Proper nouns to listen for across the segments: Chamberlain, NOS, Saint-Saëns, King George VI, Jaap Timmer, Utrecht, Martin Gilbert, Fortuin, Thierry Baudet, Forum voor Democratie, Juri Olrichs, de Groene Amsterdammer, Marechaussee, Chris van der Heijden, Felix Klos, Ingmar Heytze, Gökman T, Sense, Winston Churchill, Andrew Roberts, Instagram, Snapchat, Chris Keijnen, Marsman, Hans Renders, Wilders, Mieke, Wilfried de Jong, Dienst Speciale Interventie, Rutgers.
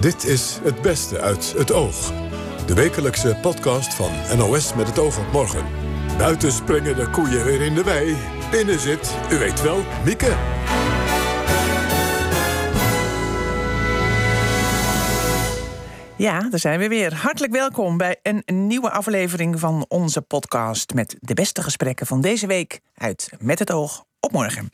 Dit is Het Beste uit het Oog. De wekelijkse podcast van NOS met het oog op morgen. Buiten springen de koeien weer in de wei. Binnen zit, u weet wel, Mieke. Ja, daar zijn we weer. Hartelijk welkom bij een nieuwe aflevering van onze podcast... met de beste gesprekken van deze week uit Met het Oog op Morgen.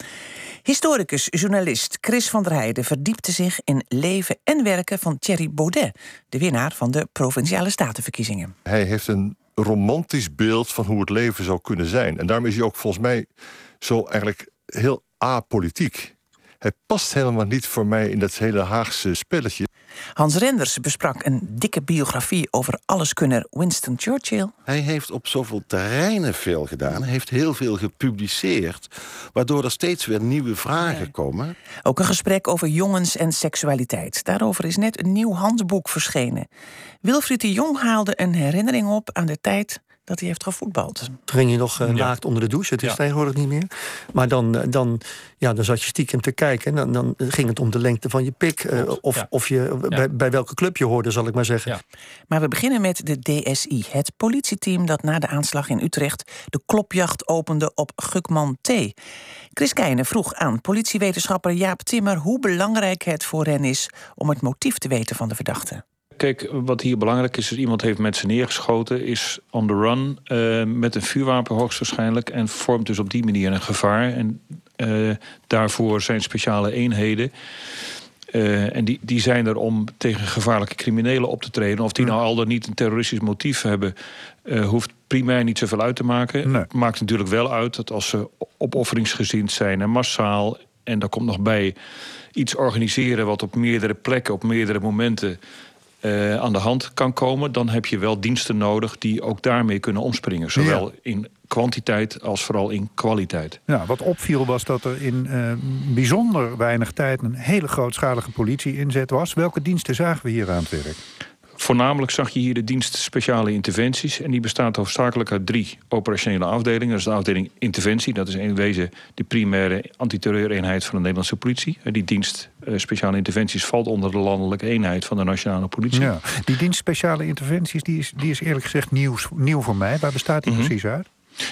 Historicus, journalist Chris van der Heijden verdiepte zich in leven en werken van Thierry Baudet... de winnaar van de Provinciale Statenverkiezingen. Hij heeft een romantisch beeld van hoe het leven zou kunnen zijn. En daarom is hij ook volgens mij zo eigenlijk heel apolitiek. Hij past helemaal niet voor mij in dat hele Haagse spelletje. Hans Renders besprak een dikke biografie over alleskunner Winston Churchill. Hij heeft op zoveel terreinen veel gedaan. Hij heeft heel veel gepubliceerd, waardoor er steeds weer nieuwe vragen komen. Ook een gesprek over jongens en seksualiteit. Daarover is net een nieuw handboek verschenen. Wilfried de Jong haalde een herinnering op aan de tijd... dat hij heeft gevoetbald. Toen ging je nog naakt onder de douche, het is tegenwoordig niet meer. Maar dan zat je stiekem te kijken... en dan ging het om de lengte van je pik... Of bij welke club je hoorde, zal ik maar zeggen. Ja. Maar we beginnen met de DSI, het politieteam... dat na de aanslag in Utrecht de klopjacht opende op Gökman T. Chris Keijnen vroeg aan politiewetenschapper Jaap Timmer... hoe belangrijk het voor hen is om het motief te weten van de verdachte. Kijk, wat hier belangrijk is, iemand heeft mensen neergeschoten... is on the run met een vuurwapen hoogstwaarschijnlijk... en vormt dus op die manier een gevaar. En daarvoor zijn speciale eenheden... en die zijn er om tegen gevaarlijke criminelen op te treden. Of die nou al dan niet een terroristisch motief hebben... hoeft primair niet zoveel uit te maken. Nee. Het maakt natuurlijk wel uit dat als ze opofferingsgezind zijn en massaal... en daar komt nog bij iets organiseren wat op meerdere plekken... op meerdere momenten... aan de hand kan komen, dan heb je wel diensten nodig... die ook daarmee kunnen omspringen. Zowel in kwantiteit als vooral in kwaliteit. Ja, wat opviel was dat er in bijzonder weinig tijd... een hele grootschalige politie-inzet was. Welke diensten zagen we hier aan het werk? Voornamelijk zag je hier de Dienst Speciale Interventies... en die bestaat hoofdzakelijk uit 3 operationele afdelingen. Dat is de afdeling Interventie, dat is in wezen... de primaire antiterreureenheid van de Nederlandse politie. Die Dienst Speciale Interventies valt onder de landelijke eenheid... van de nationale politie. Ja, die Dienst Speciale Interventies die is eerlijk gezegd nieuw voor mij. Waar bestaat die precies uit?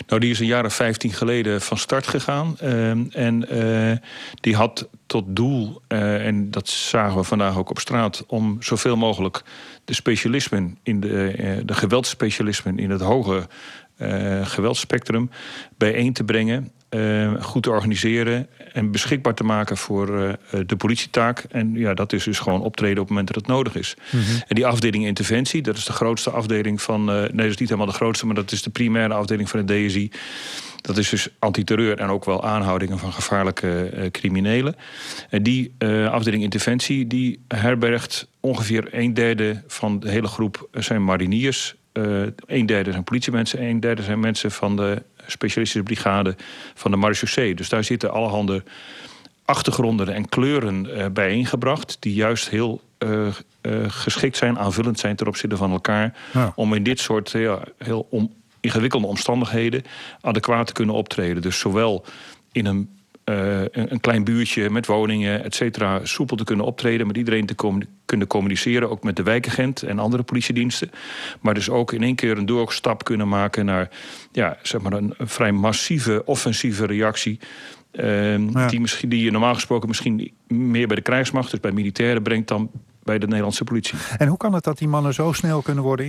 Nou, die is een jaar of 15 geleden van start gegaan. Die had tot doel, en dat zagen we vandaag ook op straat... om zoveel mogelijk de specialismen, de geweldsspecialismen... in het hoge geweldsspectrum bijeen te brengen... goed te organiseren en beschikbaar te maken voor de politietaak. En ja, dat is dus gewoon optreden op het moment dat het nodig is. En die afdeling interventie, dat is de grootste afdeling van... nee, dat is niet helemaal de grootste, maar dat is de primaire afdeling van de DSI. Dat is dus antiterreur en ook wel aanhoudingen van gevaarlijke criminelen. En die afdeling interventie, die herbergt ongeveer 1/3 van de hele groep zijn mariniers... 1/3 zijn politiemensen, 1/3 zijn mensen van de specialistische brigade van de marechaussee. Dus daar zitten allerhande achtergronden en kleuren bijeengebracht... die juist heel geschikt zijn, aanvullend zijn ten opzichte van elkaar... om in dit soort heel ingewikkelde omstandigheden adequaat te kunnen optreden. Dus zowel in een klein buurtje met woningen, et cetera... soepel te kunnen optreden, met iedereen te kunnen communiceren... ook met de wijkagent en andere politiediensten. Maar dus ook in één keer een doorstap kunnen maken... naar zeg maar een vrij massieve, offensieve reactie... Die je normaal gesproken misschien meer bij de krijgsmacht... dus bij militairen brengt dan bij de Nederlandse politie. En hoe kan het dat die mannen zo snel kunnen worden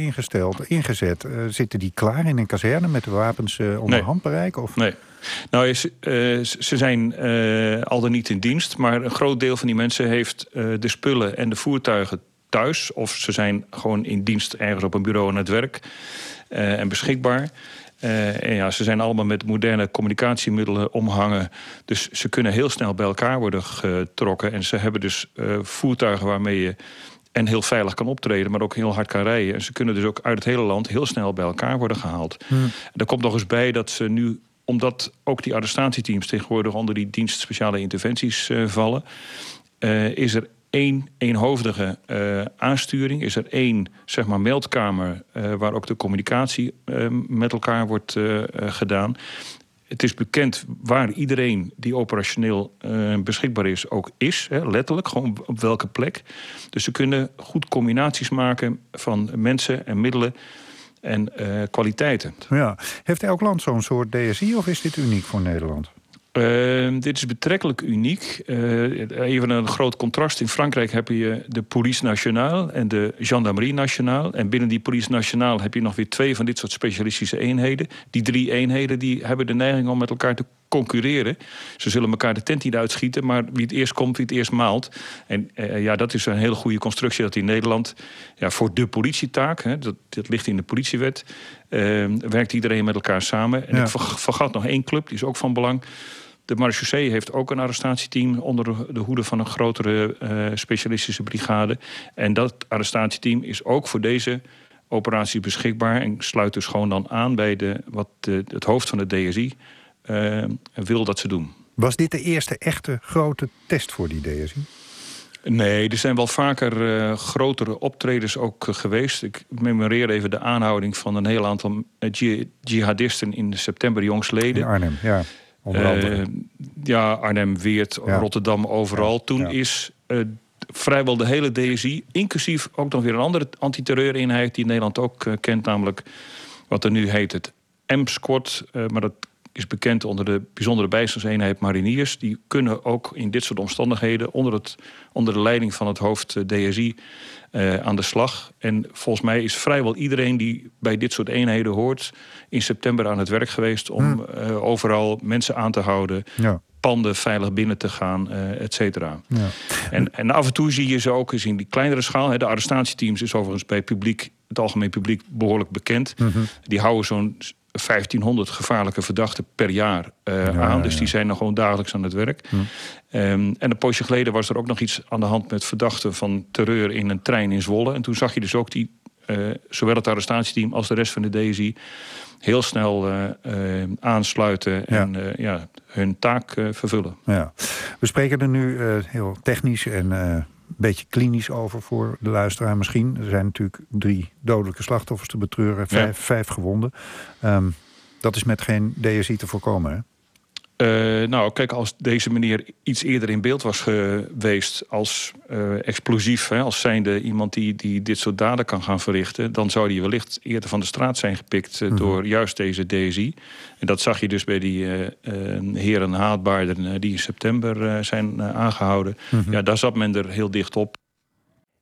ingezet? Zitten die klaar in een kazerne met de wapens onder handbereik? Of? Nee. Nou, ze zijn al dan niet in dienst... maar een groot deel van die mensen heeft de spullen en de voertuigen thuis... of ze zijn gewoon in dienst ergens op een bureau aan het werk en beschikbaar... ze zijn allemaal met moderne communicatiemiddelen omhangen. Dus ze kunnen heel snel bij elkaar worden getrokken. En ze hebben dus voertuigen waarmee je en heel veilig kan optreden... maar ook heel hard kan rijden. En ze kunnen dus ook uit het hele land heel snel bij elkaar worden gehaald. Er komt nog eens bij dat ze nu... omdat ook die arrestatieteams tegenwoordig... onder die dienst speciale interventies vallen... is er... één eenhoofdige aansturing. Is er 1 zeg maar, meldkamer waar ook de communicatie met elkaar wordt gedaan. Het is bekend waar iedereen die operationeel beschikbaar is ook is. Hè, letterlijk, gewoon op welke plek. Dus ze kunnen goed combinaties maken van mensen en middelen en kwaliteiten. Ja. Heeft elk land zo'n soort DSI of is dit uniek voor Nederland? Dit is betrekkelijk uniek. Even een groot contrast. In Frankrijk heb je de Police Nationale en de Gendarmerie Nationale. En binnen die Police Nationale heb je nog weer 2 van dit soort specialistische eenheden. Die 3 eenheden die hebben de neiging om met elkaar te concurreren. Ze zullen elkaar de tent niet uitschieten, maar wie het eerst komt, wie het eerst maalt. En dat is een hele goede constructie dat in Nederland voor de politietaak, hè, dat ligt in de politiewet, werkt iedereen met elkaar samen. En ik vergat nog 1 club, die is ook van belang. De marechaussee heeft ook een arrestatieteam onder de hoede van een grotere specialistische brigade. En dat arrestatieteam is ook voor deze operatie beschikbaar en sluit dus gewoon dan aan bij het hoofd van de DSI wil dat ze doen. Was dit de eerste echte grote test voor die DSI? Nee, er zijn wel vaker grotere optredens ook geweest. Ik memoreer even de aanhouding van een heel aantal jihadisten in september jongstleden. In Arnhem, ja. Onder andere. Arnhem, Weert, Rotterdam, overal. Toen is vrijwel de hele DSI, inclusief ook nog weer een andere antiterreureenheid die Nederland ook kent, namelijk wat er nu heet het M-squad, maar dat is bekend onder de bijzondere bijstandseenheid mariniers. Die kunnen ook in dit soort omstandigheden onder de leiding van het hoofd DSI aan de slag. En volgens mij is vrijwel iedereen die bij dit soort eenheden hoort in september aan het werk geweest om overal mensen aan te houden, panden veilig binnen te gaan, et cetera. Ja. En af en toe zie je ze ook eens in die kleinere schaal. Hè, de arrestatieteams is overigens bij het algemeen publiek behoorlijk bekend. Mm-hmm. Die houden zo'n 1500 gevaarlijke verdachten per jaar aan. Dus die zijn dan gewoon dagelijks aan het werk. Mm. En een poosje geleden was er ook nog iets aan de hand met verdachten van terreur in een trein in Zwolle. En toen zag je dus ook die, zowel het arrestatieteam als de rest van de DSI heel snel aansluiten en hun taak vervullen. Ja. We spreken er nu heel technisch en beetje klinisch over voor de luisteraar misschien. Er zijn natuurlijk 3 dodelijke slachtoffers te betreuren, 5 gewonden. Dat is met geen DSI te voorkomen, hè? Kijk, als deze meneer iets eerder in beeld was geweest als explosief, hè, als zijnde iemand die dit soort daden kan gaan verrichten, dan zou die wellicht eerder van de straat zijn gepikt door juist deze DSI. En dat zag je dus bij die heren Haatbaarden die in september zijn aangehouden. Mm-hmm. Ja, daar zat men er heel dicht op.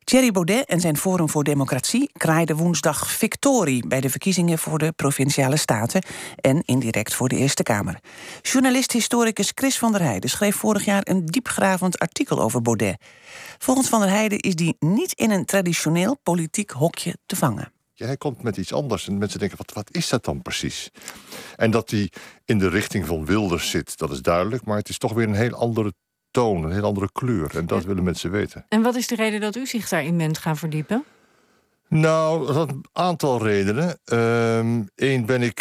Thierry Baudet en zijn Forum voor Democratie kraaiden woensdag victorie bij de verkiezingen voor de Provinciale Staten en indirect voor de Eerste Kamer. Journalist-historicus Chris van der Heijden schreef vorig jaar een diepgravend artikel over Baudet. Volgens Van der Heijden is die niet in een traditioneel politiek hokje te vangen. Hij komt met iets anders en mensen denken, wat is dat dan precies? En dat hij in de richting van Wilders zit, dat is duidelijk, maar het is toch weer een heel andere toon, een heel andere kleur. En dat willen mensen weten. En wat is de reden dat u zich daarin bent gaan verdiepen? Nou, dat een aantal redenen. Eén, ben ik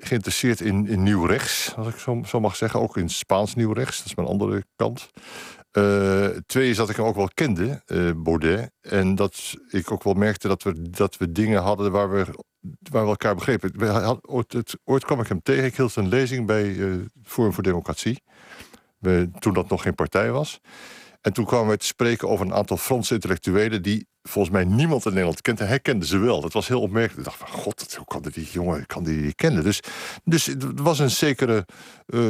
geïnteresseerd in nieuw rechts, als ik zo mag zeggen. Ook in Spaans nieuw rechts, dat is mijn andere kant. 2 is dat ik hem ook wel kende, Baudet. En dat ik ook wel merkte dat we dingen hadden waar we elkaar begrepen. Ooit kwam ik hem tegen. Ik hield een lezing bij Forum voor Democratie. Toen dat nog geen partij was. En toen kwamen wij te spreken over een aantal Franse intellectuelen die volgens mij niemand in Nederland kent. En hij kende ze wel. Dat was heel opmerkelijk. Ik dacht van god, hoe kan die jongen kennen? Dus er was een zekere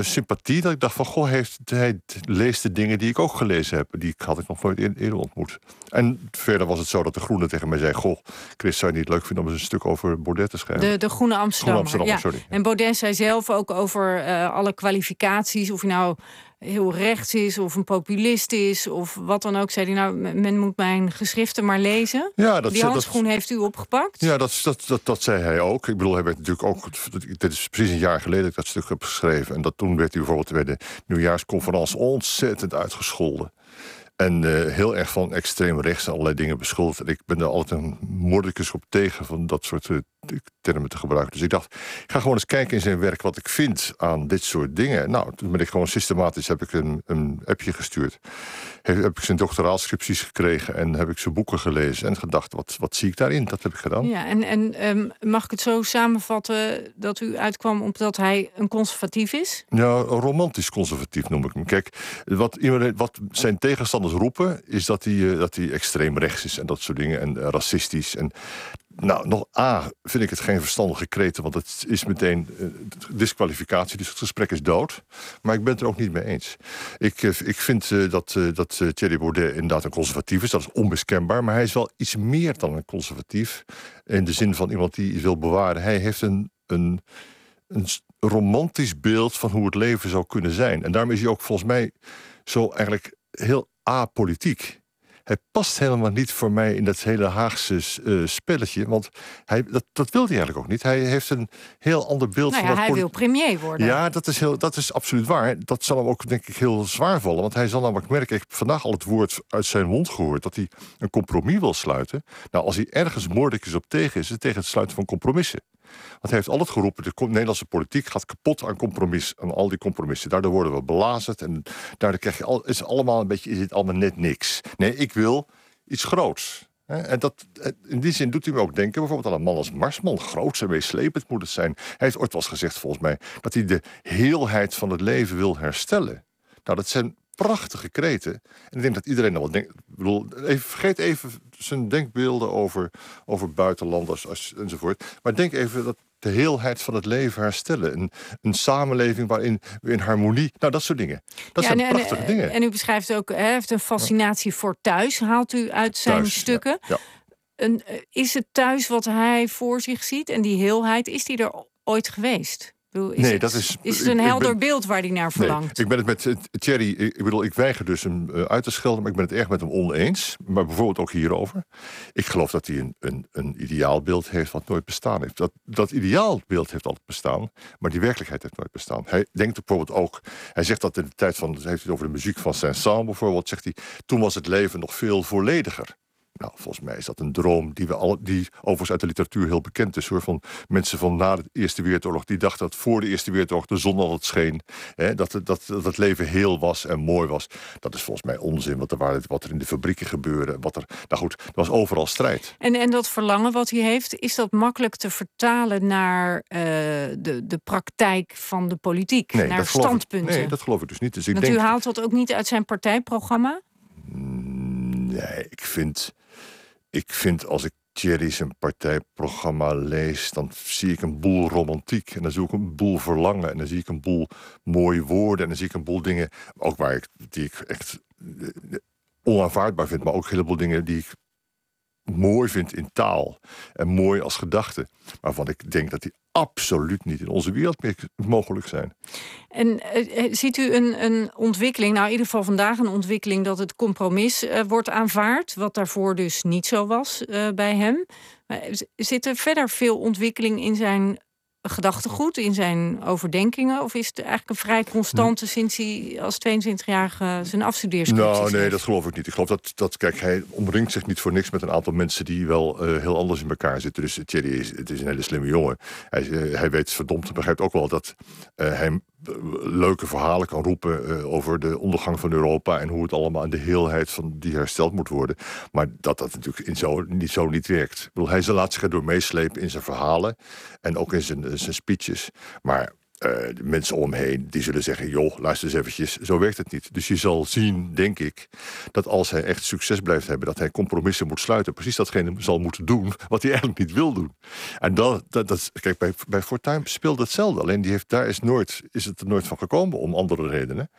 sympathie dat ik dacht van goh, hij leest de dingen die ik ook gelezen heb. Die had ik nog nooit eerder ontmoet. En verder was het zo dat de Groene tegen mij zei, goh, Chris, zou je niet leuk vinden om eens een stuk over Baudet te schrijven? De Groene Amsterdammer. Sorry. En Baudet zei zelf ook over alle kwalificaties, of hij nou heel rechts is of een populist is of wat dan ook, zei hij, nou, men moet mijn geschriften maar lezen. Ja, die handschoen heeft u opgepakt? Ja, dat zei hij ook. Ik bedoel, hij werd natuurlijk ook, dit is precies een jaar geleden dat ik dat stuk heb geschreven, en dat toen werd hij bijvoorbeeld bij de nieuwjaarsconferentie ontzettend uitgescholden. En heel erg van extreem rechts en allerlei dingen beschuldigd. En ik ben er altijd een moordicus op tegen van dat soort termen te gebruiken. Dus ik dacht, ik ga gewoon eens kijken in zijn werk wat ik vind aan dit soort dingen. Nou, toen ben ik gewoon systematisch, heb ik een appje gestuurd. Heb ik zijn doctoraalscripties gekregen en heb ik zijn boeken gelezen en gedacht, wat zie ik daarin? Dat heb ik gedaan. Ja, en mag ik het zo samenvatten dat u uitkwam op dat hij een conservatief is? Ja, romantisch conservatief noem ik hem. Kijk, wat zijn tegenstanders roepen is dat hij extreem rechts is en dat soort dingen en racistisch en... Nou, nog A, vind ik het geen verstandige kreten, want het is meteen disqualificatie, dus het gesprek is dood. Maar ik ben het er ook niet mee eens. Ik vind dat Thierry Baudet inderdaad een conservatief is, dat is onmiskenbaar. Maar hij is wel iets meer dan een conservatief, in de zin van iemand die wil bewaren. Hij heeft een romantisch beeld van hoe het leven zou kunnen zijn. En daarmee is hij ook volgens mij zo eigenlijk heel apolitiek. Hij past helemaal niet voor mij in dat hele Haagse spelletje. Want dat wil hij eigenlijk ook niet. Hij heeft een heel ander beeld van... Hij wil premier worden. Ja, dat is absoluut waar. Dat zal hem ook, denk ik, heel zwaar vallen. Want hij zal namelijk merken... Ik heb vandaag al het woord uit zijn mond gehoord... dat hij een compromis wil sluiten. Nou, als hij ergens moordelijk op tegen is... is het tegen het sluiten van compromissen. Want hij heeft altijd geroepen... de Nederlandse politiek gaat kapot aan compromis. Aan al die compromissen. Daardoor worden we belazerd. En daardoor krijg je is het allemaal net niks. Nee, ik wil iets groots. En dat, in die zin doet hij me ook denken bijvoorbeeld aan een man als Marsman. Groots en meeslepend moet het zijn. Hij heeft ooit wel eens gezegd, volgens mij... dat hij de heelheid van het leven wil herstellen. Nou, dat zijn prachtige kreten. En ik denk dat iedereen nog wel denkt... vergeet even zijn denkbeelden over buitenlanders enzovoort. Maar denk even dat de heelheid van het leven herstellen. Een samenleving waarin we in harmonie... Nou, dat soort dingen. Dat zijn prachtige dingen. En u beschrijft ook, hij heeft een fascinatie voor thuis. Haalt u uit zijn stukken. Ja. Is het thuis wat hij voor zich ziet? En die heelheid, is die er ooit geweest? Is het een helder beeld waar hij naar verlangt? Nee, ik ben het met Thierry... Ik weiger dus hem uit te schelden... maar ik ben het echt met hem oneens. Maar bijvoorbeeld ook hierover. Ik geloof dat hij een ideaalbeeld heeft wat nooit bestaan heeft. Dat ideaalbeeld heeft altijd bestaan... maar die werkelijkheid heeft nooit bestaan. Hij denkt bijvoorbeeld ook... Hij zegt dat in de tijd van... Heeft hij het over de muziek van Saint-Saëns bijvoorbeeld... zegt hij, toen was het leven nog veel vollediger... Nou, volgens mij is dat een droom die overigens uit de literatuur heel bekend is. Hoor, van mensen van na de Eerste Wereldoorlog die dachten dat voor de Eerste Wereldoorlog de zon al het scheen. Hè, dat het leven heel was en mooi was. Dat is volgens mij onzin, want wat er in de fabrieken gebeurde. Er was overal strijd. En dat verlangen wat hij heeft, is dat makkelijk te vertalen naar de praktijk van de politiek? Nee, naar standpunten? Nee, dat geloof ik dus niet. Dus ik denk... U haalt dat ook niet uit zijn partijprogramma? Nee, Ik vind als ik Thierry zijn partijprogramma lees... dan zie ik een boel romantiek. En dan zie ik een boel verlangen. En dan zie ik een boel mooie woorden. En dan zie ik een boel dingen ook die ik echt onaanvaardbaar vind. Maar ook een heleboel dingen die ik mooi vind in taal. En mooi als gedachte. Waarvan ik denk dat die absoluut niet in onze wereld meer mogelijk zijn. En ziet u een ontwikkeling, nou in ieder geval vandaag een ontwikkeling... dat het compromis wordt aanvaard, wat daarvoor dus niet zo was bij hem. Zit er verder veel ontwikkeling in zijn gedachtegoed, in zijn overdenkingen? Of is het eigenlijk een vrij constante sinds hij als 22-jarige zijn afstudeerscriptie schreef? Nee, dat geloof ik niet. Ik geloof dat hij omringt zich niet voor niks met een aantal mensen die wel heel anders in elkaar zitten. Dus Thierry is een hele slimme jongen. Hij weet verdomd, begrijpt ook wel dat hij leuke verhalen kan roepen over de ondergang van Europa en hoe het allemaal aan de heelheid van die hersteld moet worden. Maar dat natuurlijk niet werkt. Ik bedoel, hij laat zich erdoor meeslepen in zijn verhalen en ook in zijn speeches. Maar de mensen om hem heen, die zullen zeggen, joh, luister eens eventjes, zo werkt het niet. Dus je zal zien, denk ik, dat als hij echt succes blijft hebben, dat hij compromissen moet sluiten, precies datgene zal moeten doen wat hij eigenlijk niet wil doen. En kijk, bij Fortuin speelt hetzelfde. Alleen is het er nooit van gekomen, om andere redenen.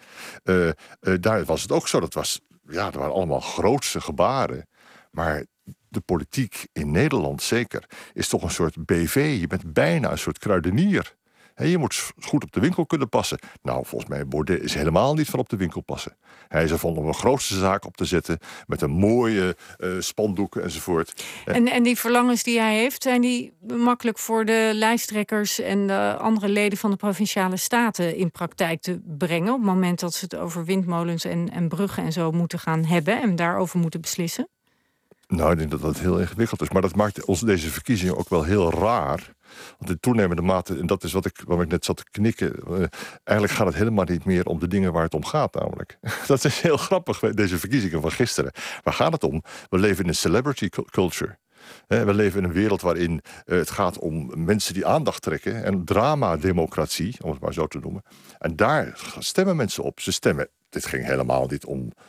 Daar was het ook zo. Er waren allemaal grootse gebaren. Maar de politiek in Nederland zeker is toch een soort BV. Je bent bijna een soort kruidenier. Hey, je moet goed op de winkel kunnen passen. Nou, volgens mij Baudet is helemaal niet van op de winkel passen. Hij is ervan om een grootste zaak op te zetten... met een mooie spandoeken enzovoort. En die verlangens die hij heeft... zijn die makkelijk voor de lijsttrekkers... en de andere leden van de Provinciale Staten in praktijk te brengen... op het moment dat ze het over windmolens en bruggen en zo moeten gaan hebben... en daarover moeten beslissen? Nou, ik denk dat dat heel ingewikkeld is. Maar dat maakt ons deze verkiezingen ook wel heel raar. Want in toenemende mate, en dat is waarom ik net zat te knikken... Eigenlijk gaat het helemaal niet meer om de dingen waar het om gaat namelijk. Dat is heel grappig, deze verkiezingen van gisteren. Waar gaat het om? We leven in een celebrity culture. We leven in een wereld waarin het gaat om mensen die aandacht trekken... en drama-democratie, om het maar zo te noemen. En daar stemmen mensen op. Ze stemmen. Dit ging helemaal niet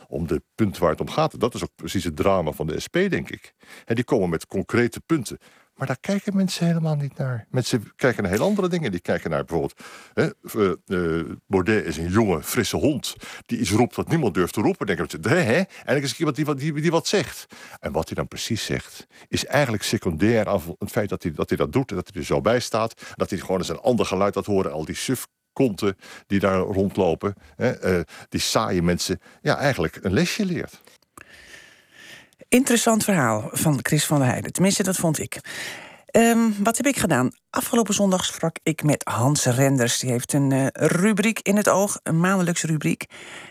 om de punt waar het om gaat. Dat is ook precies het drama van de SP, denk ik. En die komen met concrete punten. Maar daar kijken mensen helemaal niet naar. Mensen kijken naar heel andere dingen. Die kijken naar bijvoorbeeld... Baudet is een jonge, frisse hond... die iets roept wat niemand durft te roepen. Dan denken ze, eigenlijk is iemand die wat zegt. En wat hij dan precies zegt... is eigenlijk secundair aan het feit dat hij dat doet... en dat hij er zo bij staat... dat hij gewoon eens een ander geluid laat horen... al die sufkonten die daar rondlopen... die saaie mensen... ja, eigenlijk een lesje leert. Interessant verhaal van Chris van der Heijden. Tenminste, dat vond ik. Wat heb ik gedaan? Afgelopen zondag sprak ik met Hans Renders. Die heeft een rubriek in het oog, een maandelijkse rubriek.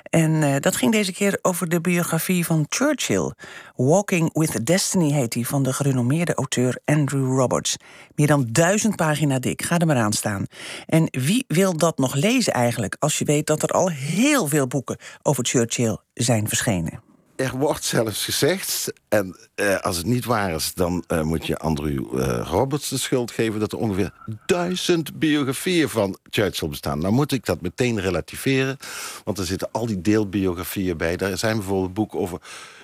En dat ging deze keer over de biografie van Churchill. Walking with Destiny heet hij, van de gerenommeerde auteur Andrew Roberts. Meer dan 1000 pagina dik, ga er maar aan staan. En wie wil dat nog lezen eigenlijk, als je weet dat er al heel veel boeken over Churchill zijn verschenen? Er wordt zelfs gezegd, en als het niet waar is... dan moet je Andrew Roberts de schuld geven... dat er ongeveer 1000 biografieën van Churchill bestaan. Nou moet ik dat meteen relativeren, want er zitten al die deelbiografieën bij. Daar zijn bijvoorbeeld boeken over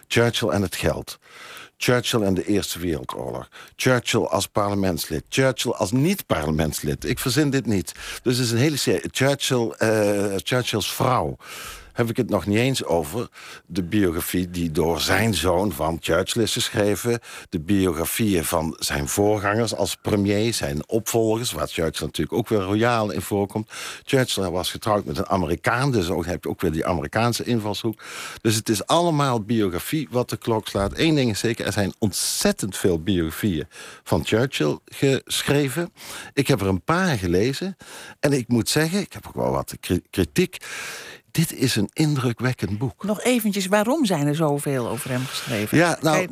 Churchill en het geld... Churchill en de Eerste Wereldoorlog. Churchill als parlementslid. Churchill als niet-parlementslid. Ik verzin dit niet. Dus het is een hele serie. Churchills vrouw. Heb ik het nog niet eens over de biografie die door zijn zoon van Churchill is geschreven. De biografieën van zijn voorgangers als premier, zijn opvolgers... waar Churchill natuurlijk ook weer royaal in voorkomt. Churchill was getrouwd met een Amerikaan, dus ook heb je ook weer die Amerikaanse invalshoek. Dus het is allemaal biografie wat de klok slaat. Eén ding is zeker, er zijn ontzettend veel biografieën van Churchill geschreven. Ik heb er een paar gelezen en ik moet zeggen, ik heb ook wel wat kritiek... Dit is een indrukwekkend boek. Nog eventjes, waarom zijn er zoveel over hem geschreven? Ja, nou,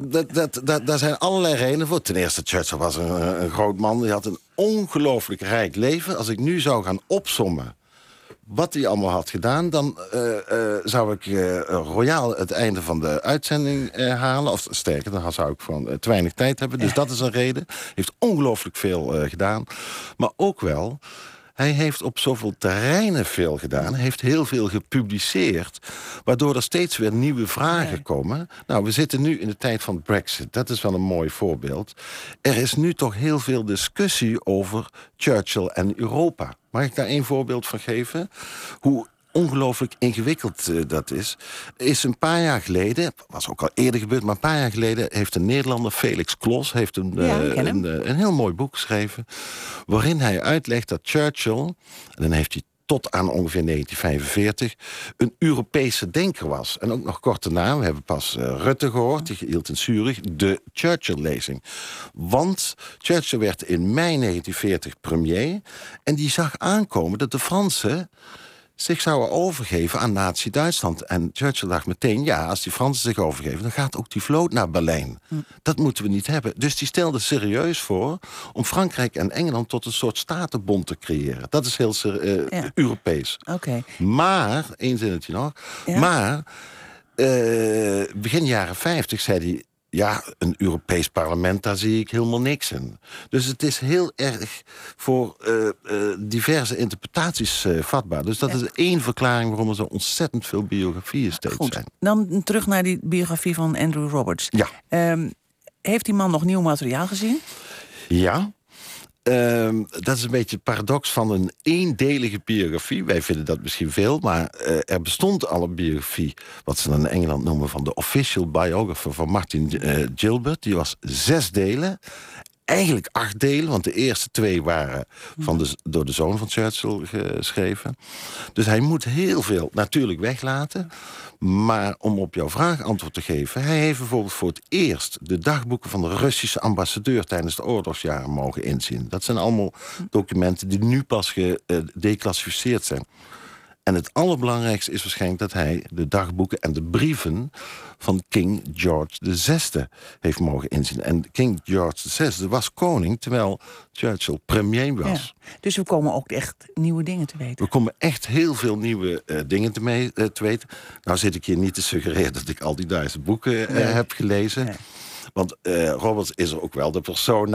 daar zijn allerlei redenen voor. Ten eerste, Churchill was een groot man. Die had een ongelooflijk rijk leven. Als ik nu zou gaan opsommen wat hij allemaal had gedaan... dan zou ik royaal het einde van de uitzending halen. Of sterker, dan zou ik gewoon te weinig tijd hebben. Dus dat is een reden. Heeft ongelooflijk veel gedaan. Maar ook wel... Hij heeft op zoveel terreinen veel gedaan. Hij heeft heel veel gepubliceerd. Waardoor er steeds weer nieuwe vragen komen. Nou, we zitten nu in de tijd van Brexit. Dat is wel een mooi voorbeeld. Er is nu toch heel veel discussie over Churchill en Europa. Mag ik daar één voorbeeld van geven? Hoe ongelooflijk ingewikkeld dat is. Is een paar jaar geleden, was ook al eerder gebeurd... maar een paar jaar geleden heeft een Nederlander, Felix Klos... heeft een heel mooi boek geschreven... waarin hij uitlegt dat Churchill... en dan heeft hij tot aan ongeveer 1945... een Europese denker was. En ook nog kort daarna, we hebben pas Rutte gehoord... die hield in Zurich de Churchill-lezing. Want Churchill werd in mei 1940 premier... en die zag aankomen dat de Fransen... zich zouden overgeven aan Nazi-Duitsland. En Churchill dacht meteen, ja, als die Fransen zich overgeven... dan gaat ook die vloot naar Berlijn. Dat moeten we niet hebben. Dus die stelde serieus voor... om Frankrijk en Engeland tot een soort statenbond te creëren. Dat is heel Europees. Okay. Maar, één zinnetje nog... Ja. Maar, begin jaren 50 zei hij... ja, een Europees parlement, daar zie ik helemaal niks in. Dus het is heel erg voor diverse interpretaties vatbaar. Dus dat is één verklaring waarom er zo ontzettend veel biografieën steeds zijn. Dan terug naar die biografie van Andrew Roberts. Ja. Heeft die man nog nieuw materiaal gezien? Ja. Dat is een beetje het paradox van een eendelige biografie. Wij vinden dat misschien veel, maar er bestond al een biografie... wat ze dan in Engeland noemen van de official biographer van Martin Gilbert. Die was 6 delen, eigenlijk 8 delen... want de eerste 2 waren door de zoon van Churchill geschreven. Dus hij moet heel veel natuurlijk weglaten... Maar om op jouw vraag antwoord te geven... hij heeft bijvoorbeeld voor het eerst... de dagboeken van de Russische ambassadeur... tijdens de oorlogsjaren mogen inzien. Dat zijn allemaal documenten die nu pas gedeclassificeerd zijn. En het allerbelangrijkste is waarschijnlijk dat hij de dagboeken en de brieven van King George VI heeft mogen inzien. En King George VI was koning, terwijl Churchill premier was. Ja, dus we komen ook echt nieuwe dingen te weten. We komen echt heel veel nieuwe dingen te weten. Nou zit ik hier niet te suggereren dat ik al die 1000 boeken heb gelezen. Nee. Want Roberts is er ook wel de persoon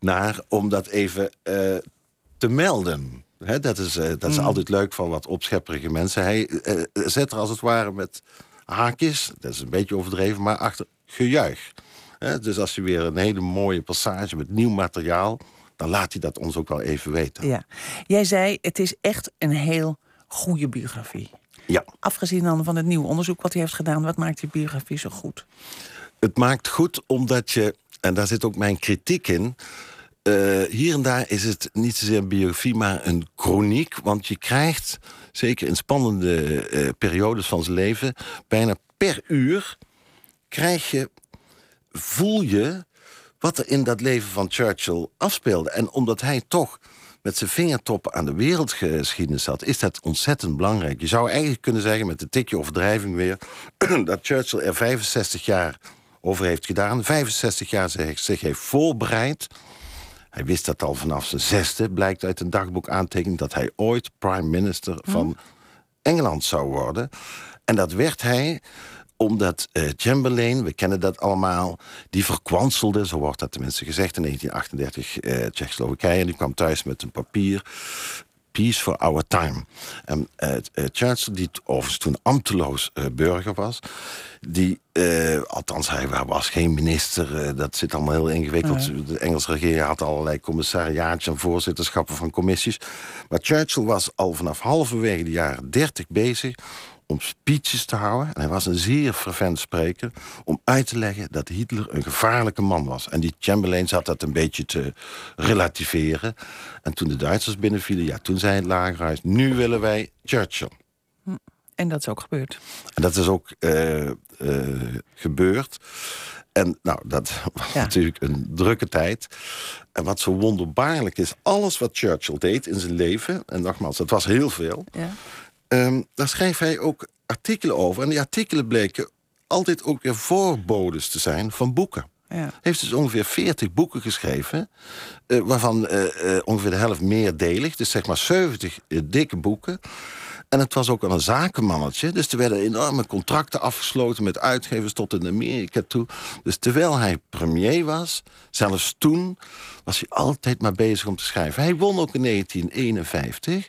naar om dat even te melden. He, dat is altijd leuk van wat opschepperige mensen. Hij zet er als het ware met haakjes, dat is een beetje overdreven, maar achter gejuich. He, dus als je weer een hele mooie passage met nieuw materiaal, dan laat hij dat ons ook wel even weten. Ja. Jij zei, het is echt een heel goede biografie. Ja. Afgezien dan van het nieuwe onderzoek wat hij heeft gedaan, wat maakt die biografie zo goed? Het maakt goed omdat je, en daar zit ook mijn kritiek in, hier en daar is het niet zozeer een biografie, maar een chroniek. Want je krijgt, zeker in spannende periodes van zijn leven, bijna per uur voel je wat er in dat leven van Churchill afspeelde. En omdat hij toch met zijn vingertoppen aan de wereldgeschiedenis zat, is dat ontzettend belangrijk. Je zou eigenlijk kunnen zeggen, met een tikje overdrijving weer, dat Churchill er 65 jaar over heeft gedaan. 65 jaar zich heeft voorbereid. Hij wist dat al vanaf zijn 6e, blijkt uit een dagboekaantekening, dat hij ooit prime minister van Engeland zou worden. En dat werd hij omdat Chamberlain, we kennen dat allemaal, die verkwanselde, zo wordt dat tenminste gezegd, in 1938 Tsjechoslowakije. En die kwam thuis met een papier, Peace for Our Time. En Churchill, die overigens toen ambteloos burger was, die, althans hij was geen minister, dat zit allemaal heel ingewikkeld. Ja. De Engelse regering had allerlei commissariaatjes en voorzitterschappen van commissies. Maar Churchill was al vanaf halverwege de jaren 30 bezig om speeches te houden. En hij was een zeer fervent spreker om uit te leggen dat Hitler een gevaarlijke man was. En die Chamberlain zat dat een beetje te relativeren. En toen de Duitsers binnenvielen, ja, toen zei het Lagerhuis, nu willen wij Churchill. En dat is ook gebeurd. En dat is ook gebeurd. En nou, dat was natuurlijk een drukke tijd. En wat zo wonderbaarlijk is, alles wat Churchill deed in zijn leven, en nogmaals, dat was heel veel. Ja. Daar schreef hij ook artikelen over. En die artikelen bleken altijd ook weer voorbodes te zijn van boeken. Ja. Hij heeft dus ongeveer 40 boeken geschreven, waarvan ongeveer de helft meerdelig. Dus zeg maar 70 dikke boeken. En het was ook al een zakenmannetje. Dus er werden enorme contracten afgesloten met uitgevers tot in Amerika toe. Dus terwijl hij premier was, zelfs toen, was hij altijd maar bezig om te schrijven. Hij won ook in 1951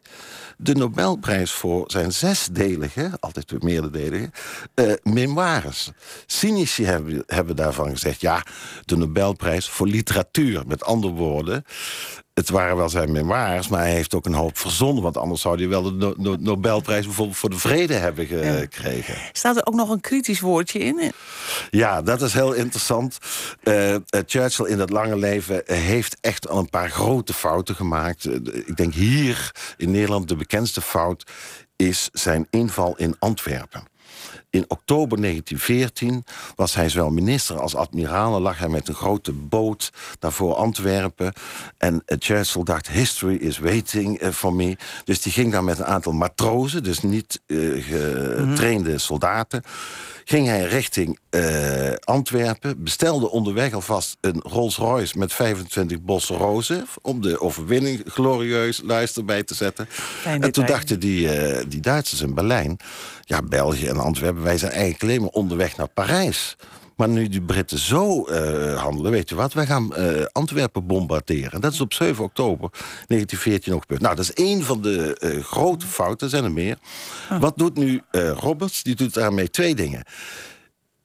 de Nobelprijs voor zijn 6-delige, altijd weer meerderdelige, memoires. Cynici hebben daarvan gezegd, ja, de Nobelprijs voor literatuur. Met andere woorden, het waren wel zijn memoires, maar hij heeft ook een hoop verzonnen. Want anders zou hij wel de Nobelprijs bijvoorbeeld voor de vrede hebben gekregen. Ja. Staat er ook nog een kritisch woordje in? Ja, dat is heel interessant. Churchill in dat lange leven heeft echt al een paar grote fouten gemaakt. Ik denk hier in Nederland de bekendste fout is zijn inval in Antwerpen. In oktober 1914 was hij zowel minister als admiraal en lag hij met een grote boot daarvoor Antwerpen. En Churchill dacht, history is waiting for me. Dus die ging daar met een aantal matrozen, dus niet getrainde soldaten, ging hij richting Antwerpen, bestelde onderweg alvast een Rolls-Royce met 25 bossen rozen om de overwinning glorieus luister bij te zetten. En toen dachten die Duitsers in Berlijn, ja, België en Antwerpen, wij zijn eigenlijk alleen maar onderweg naar Parijs. Maar nu die Britten zo handelen, weet je wat, wij gaan Antwerpen bombarderen. Dat is op 7 oktober 1914 ook gebeurd. Nou, dat is één van de grote fouten, zijn er meer. Wat doet nu Roberts? Die doet daarmee twee dingen.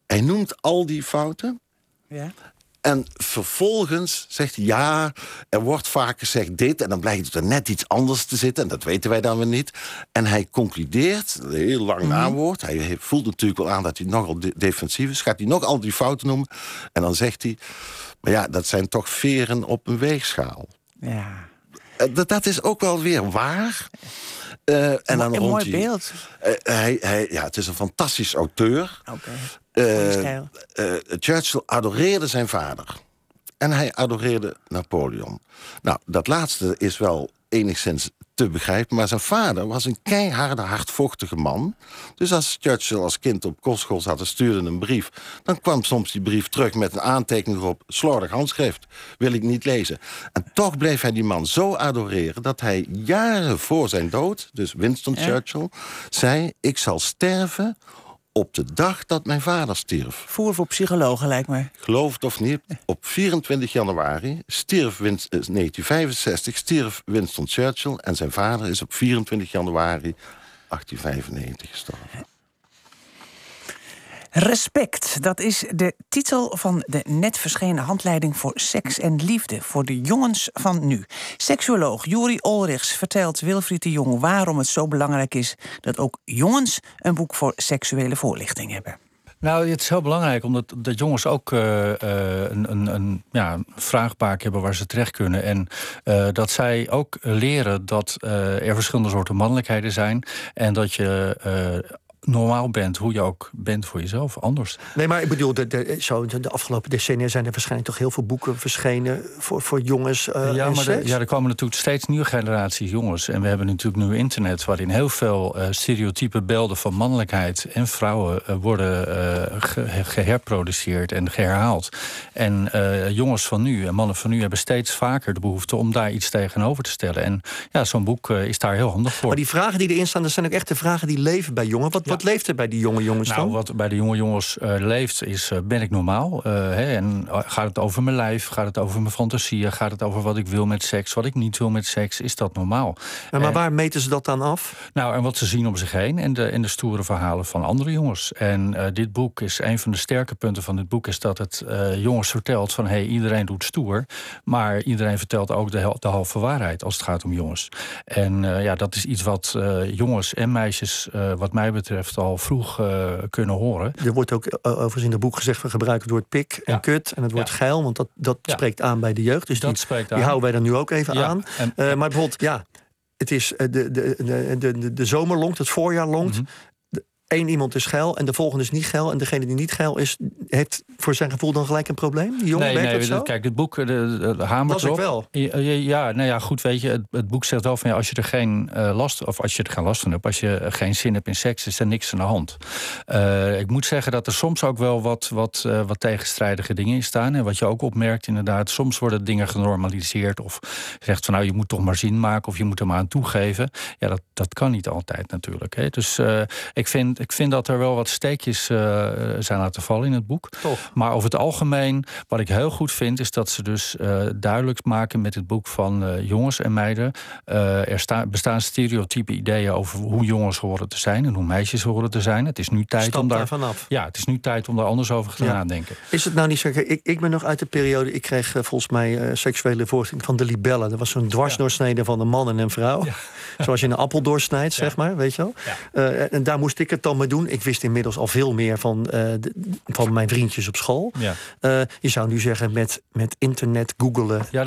Hij noemt al die fouten. Ja. En vervolgens zegt hij, ja, er wordt vaak gezegd dit, en dan blijkt er net iets anders te zitten, en dat weten wij dan weer niet. En hij concludeert, een heel lang naamwoord, hij voelt natuurlijk wel aan dat hij nogal defensief is, gaat hij nog al die fouten noemen, en dan zegt hij, maar ja, dat zijn toch veren op een weegschaal. Ja. Dat is ook wel weer waar. En dan een mooi beeld. Het is een fantastisch auteur. Okay. Churchill adoreerde zijn vader. En hij adoreerde Napoleon. Nou, dat laatste is wel enigszins te begrijpen. Maar zijn vader was een keiharde, hardvochtige man. Dus als Churchill als kind op kostschool zat en stuurde een brief, dan kwam soms die brief terug met een aantekening erop. Slordig handschrift, wil ik niet lezen. En toch bleef hij die man zo adoreren dat hij jaren voor zijn dood, dus Winston Churchill, zei: ik zal sterven op de dag dat mijn vader stierf. Voer voor psychologen, lijkt me. Geloof het of niet, op 24 januari 1965 stierf Winston Churchill, en zijn vader is op 24 januari 1895 gestorven. Respect, dat is de titel van de net verschenen handleiding voor seks en liefde voor de jongens van nu. Seksuoloog Juri Olrichs vertelt Wilfried de Jong waarom het zo belangrijk is dat ook jongens een boek voor seksuele voorlichting hebben. Nou, het is heel belangrijk omdat dat jongens ook een vraagbaak hebben waar ze terecht kunnen. En dat zij ook leren dat er verschillende soorten mannelijkheden zijn en dat je normaal bent, hoe je ook bent voor jezelf, anders. Nee, maar ik bedoel, de afgelopen decennia zijn er waarschijnlijk toch heel veel boeken verschenen voor jongens. Er komen natuurlijk steeds nieuwe generaties jongens. En we hebben natuurlijk nu internet, waarin heel veel stereotype beelden van mannelijkheid en vrouwen worden geherproduceerd en geherhaald. En jongens van nu en mannen van nu hebben steeds vaker de behoefte om daar iets tegenover te stellen. En ja, zo'n boek is daar heel handig voor. Maar die vragen die erin staan, dat zijn ook echt de vragen die leven bij jongen. Wat leeft er bij die jonge jongens dan? Nou, wat bij de jonge jongens leeft is, ben ik normaal? En gaat het over mijn lijf? Gaat het over mijn fantasieën? Gaat het over wat ik wil met seks? Wat ik niet wil met seks? Is dat normaal? Maar waar meten ze dat dan af? Nou, en wat ze zien om zich heen en de stoere verhalen van andere jongens. En dit boek is, een van de sterke punten van dit boek is dat het jongens vertelt van, hey, iedereen doet stoer, maar iedereen vertelt ook de halve waarheid als het gaat om jongens. En dat is iets wat jongens en meisjes, wat mij betreft al vroeg kunnen horen. Er wordt ook overigens in het boek gezegd, we gebruiken het woord pik en kut en het woord geil, want dat spreekt aan bij de jeugd. Dus die houden wij dan nu ook even aan. Maar bijvoorbeeld, het is de zomer longt, het voorjaar longt. Mm-hmm. Eén iemand is geil en de volgende is niet geil. En degene die niet geil is, heeft voor zijn gevoel dan gelijk een probleem? Die jongen werkt dat zo? Kijk, dit boek hamert erop. Dat was ik wel. Goed, weet je, het boek zegt wel van, als je er geen last, of als je er geen last van hebt, als je geen zin hebt in seks, is er niks aan de hand. Ik moet zeggen dat er soms ook wel wat tegenstrijdige dingen in staan. En wat je ook opmerkt, inderdaad, soms worden dingen genormaliseerd, of zegt van, nou, je moet toch maar zin maken, of je moet er maar aan toegeven. Ja, dat kan niet altijd natuurlijk. Hè. Dus ik vind dat er wel wat steekjes zijn laten vallen in het boek. Toch. Maar over het algemeen, wat ik heel goed vind, is dat ze dus duidelijk maken met het boek van jongens en meiden. Er bestaan stereotype ideeën over hoe jongens horen te zijn en hoe meisjes horen te zijn. Het is nu tijd om daar vanaf. Ja, het is nu tijd om daar anders over te nadenken. Is het nou niet zo? Ik ben nog uit de periode, ik kreeg volgens mij seksuele voorstelling van de libellen. Dat was zo'n dwarsdoorsnede van een man en een vrouw. Ja. Zoals je een appel doorsnijdt, zeg maar, weet je wel. Ja. En daar moest ik het dan maar doen. Ik wist inmiddels al veel meer van mijn vriendjes op school. Ja. Je zou nu zeggen met internet googelen. Ja,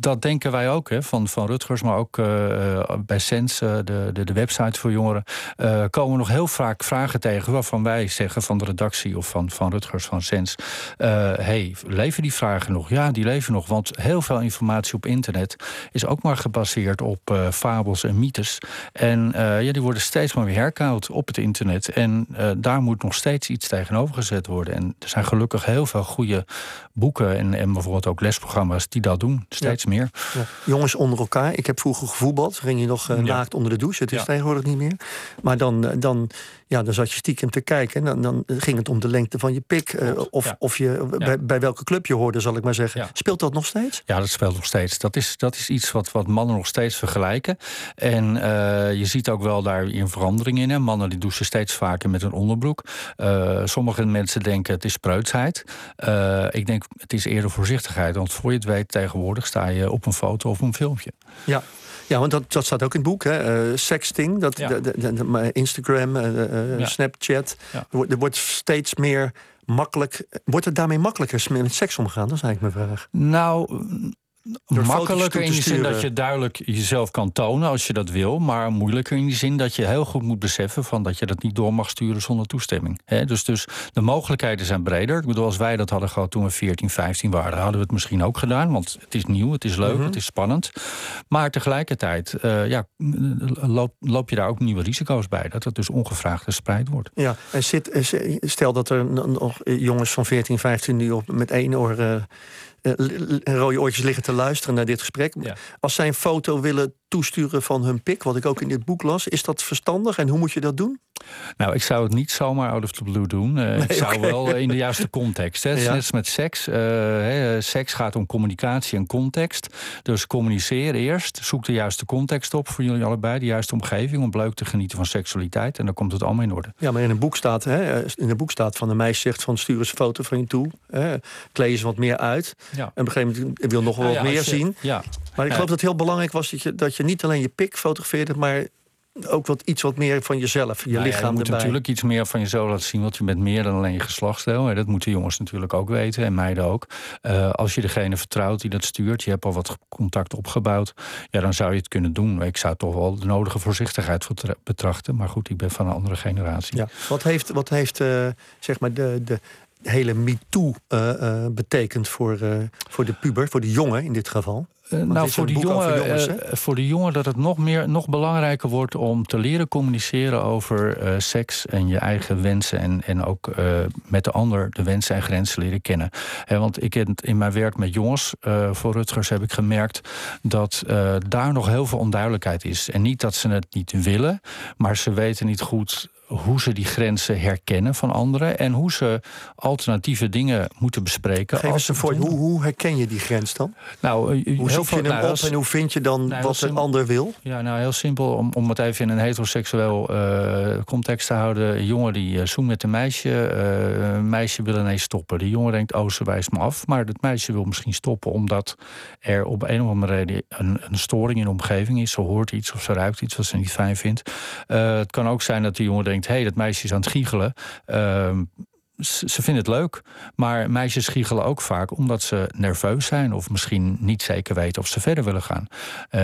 dat denken wij ook, hè, van Rutgers, maar ook bij Sense, de website voor jongeren, komen nog heel vaak vragen tegen waarvan wij zeggen van de redactie of van Rutgers, van Sense, leven die vragen nog? Ja, die leven nog, want heel veel informatie op internet is ook maar gebaseerd op fabels en mythes. En die worden steeds maar weer herkauwd op het internet. En daar moet nog steeds iets tegenover gezet worden. En er zijn gelukkig heel veel goede boeken en bijvoorbeeld ook lesprogramma's die dat doen. Steeds meer. Ja. Jongens onder elkaar. Ik heb vroeger gevoetbald. Ging je nog naakt onder de douche. Het is tegenwoordig niet meer. Maar dan zat je stiekem te kijken. En dan ging het om de lengte van je pik. Bij welke club je hoorde, zal ik maar zeggen. Ja. Speelt dat nog steeds? Ja, dat speelt nog steeds. Dat is iets wat mannen nog steeds vergelijken. En je ziet ook wel daar een verandering in. Hè. Mannen die douchen steeds vaker met een onderbroek. Sommige mensen denken het is preutsheid. Ik denk het is eerder voorzichtigheid. Want voor je het weet tegenwoordig sta je op een foto of een filmpje. Ja. Ja, want dat staat ook in het boek. Hè? Sexting, Instagram, Snapchat. Ja. Er wordt steeds meer makkelijk. Wordt het daarmee makkelijker met seks omgaan? Dat is eigenlijk mijn vraag. Nou, Makkelijker in de zin dat je duidelijk jezelf kan tonen als je dat wil, maar moeilijker in de zin dat je heel goed moet beseffen van dat je dat niet door mag sturen zonder toestemming. He, dus de mogelijkheden zijn breder. Ik bedoel, als wij dat hadden gehad toen we 14, 15 waren, hadden we het misschien ook gedaan, want het is nieuw, het is leuk, het is spannend. Maar tegelijkertijd loop je daar ook nieuwe risico's bij, dat het dus ongevraagd verspreid wordt. Ja, en stel dat er nog jongens van 14, 15 nu op met één oor rode oortjes liggen te luisteren naar dit gesprek. Ja. Als zij een foto willen toesturen van hun pik, wat ik ook in dit boek las, is dat verstandig en hoe moet je dat doen? Nou, ik zou het niet zomaar out of the blue doen. Ik zou wel in de juiste context. Het is net als met seks. Seks gaat om communicatie en context. Dus communiceer eerst. Zoek de juiste context op voor jullie allebei. De juiste omgeving om leuk te genieten van seksualiteit. En dan komt het allemaal in orde. Ja, maar in een boek staat, van een meisje zegt van stuur eens een foto van je toe. Kleed eens wat meer uit. Ja. En op een gegeven moment wil nog wel wat meer zien. Ja. Maar ik geloof dat het heel belangrijk was dat je niet alleen je pik fotografeerde, maar ook iets wat meer van jezelf, je lichaam. Je moet natuurlijk iets meer van jezelf laten zien, want je bent meer dan alleen je geslachtsdeel. Dat moeten jongens natuurlijk ook weten en meiden ook. Als je degene vertrouwt die dat stuurt, je hebt al wat contact opgebouwd, dan zou je het kunnen doen. Ik zou toch wel de nodige voorzichtigheid voor betrachten, maar goed, ik ben van een andere generatie. Ja. Wat heeft de hele MeToo betekent voor de puber, voor de jongen in dit geval? Voor de jongen dat het nog belangrijker wordt om te leren communiceren over seks en je eigen wensen en ook met de ander de wensen en grenzen leren kennen. Want ik in mijn werk met jongens voor Rutgers heb ik gemerkt dat daar nog heel veel onduidelijkheid is. En niet dat ze het niet willen, maar ze weten niet goed hoe ze die grenzen herkennen van anderen en hoe ze alternatieve dingen moeten bespreken. Hoe herken je die grens dan? Hoe zoek je hem op en hoe vind je dan wat een ander wil? Ja, heel simpel. Om het even in een heteroseksueel context te houden. Een jongen die zoent met een meisje. Een meisje wil ineens stoppen. Die jongen denkt, ze wijst me af. Maar dat meisje wil misschien stoppen omdat er op een of andere reden een storing in de omgeving is. Ze hoort iets of ze ruikt iets wat ze niet fijn vindt. Het kan ook zijn dat die jongen denkt, dat meisje is aan het giechelen. Ze vinden het leuk, maar meisjes giechelen ook vaak omdat ze nerveus zijn of misschien niet zeker weten of ze verder willen gaan.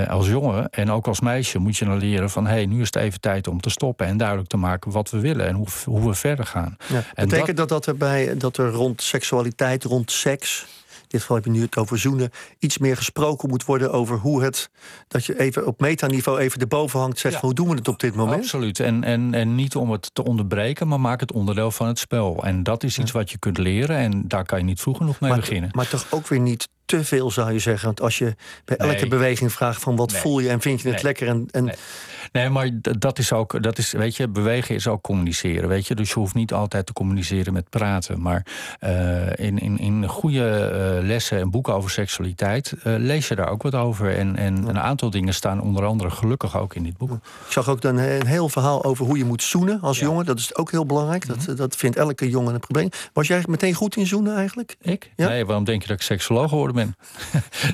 Als jongen en ook als meisje moet je dan leren van nu is het even tijd om te stoppen en duidelijk te maken wat we willen en hoe we verder gaan. Ja, en betekent dat er rond seksualiteit, rond seks, in dit geval heb je nu het over zoenen, iets meer gesproken moet worden over hoe het, dat je even op metaniveau even erboven hangt, zegt hoe doen we het op dit moment? Absoluut, en niet om het te onderbreken, maar maak het onderdeel van het spel. En dat is iets wat je kunt leren en daar kan je niet vroeg genoeg mee beginnen. Maar toch ook weer niet te veel, zou je zeggen. Want als je bij elke beweging vraagt van wat voel je en vind je het lekker en... Nee, maar dat is, weet je, bewegen is ook communiceren, weet je. Dus je hoeft niet altijd te communiceren met praten. Maar in goede lessen en boeken over seksualiteit lees je daar ook wat over. En een aantal dingen staan onder andere gelukkig ook in dit boek. Ik zag ook dan een heel verhaal over hoe je moet zoenen als jongen. Dat is ook heel belangrijk. Dat vindt elke jongen een probleem. Was jij meteen goed in zoenen eigenlijk? Ik? Ja? Nee, waarom denk je dat ik seksoloog geworden ben?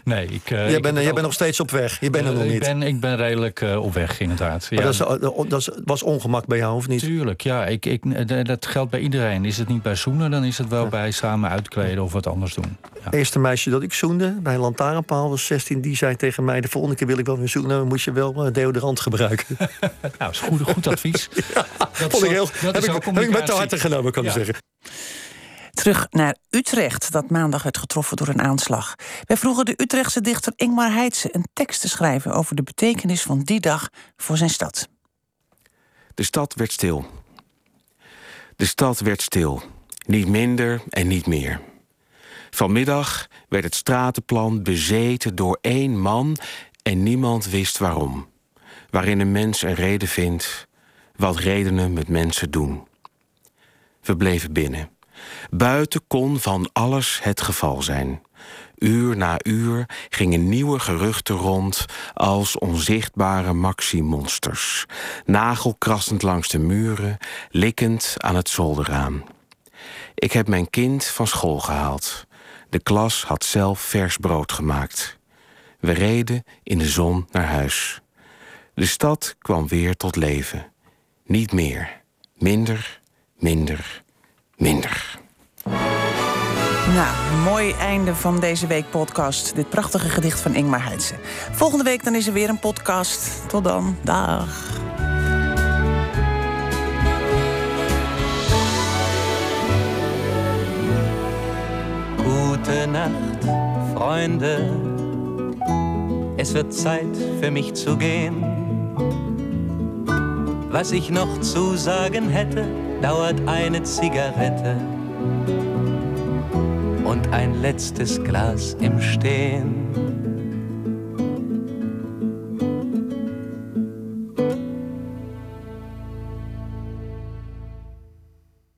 Nee, jij bent nog steeds op weg. Je bent er nog niet. Ik ben redelijk op weg, inderdaad. Maar dat was ongemak bij jou, of niet? Tuurlijk, ja. Dat geldt bij iedereen. Is het niet bij zoenen, dan is het wel bij samen uitkleden of wat anders doen. Ja. Eerste meisje dat ik zoende, bij een lantaarnpaal, was 16. Die zei tegen mij, de volgende keer wil ik wel weer zoenen, dan moet je wel deodorant gebruiken. Dat is goed advies. Dat heb ik met de harte genomen, kan ik zeggen. Terug naar Utrecht, dat maandag werd getroffen door een aanslag. Wij vroegen de Utrechtse dichter Ingmar Heytze een tekst te schrijven over de betekenis van die dag voor zijn stad. De stad werd stil. De stad werd stil. Niet minder en niet meer. Vanmiddag werd het stratenplan bezeten door één man en niemand wist waarom. Waarin een mens een reden vindt, wat redenen met mensen doen. We bleven binnen. Buiten kon van alles het geval zijn. Uur na uur gingen nieuwe geruchten rond als onzichtbare maxi-monsters. Nagelkrassend langs de muren, likkend aan het zolderraam. Ik heb mijn kind van school gehaald. De klas had zelf vers brood gemaakt. We reden in de zon naar huis. De stad kwam weer tot leven. Niet meer. Minder. Minder. Nou, mooi einde van deze week podcast. Dit prachtige gedicht van Ingmar Heytze. Volgende week dan is er weer een podcast. Tot dan. Dag. Gute Nacht, Freunde. Es wird Zeit für mich zu gehen. Was ich noch zu sagen hätte, dauert eine Zigarette und ein letztes Glas im Stehen.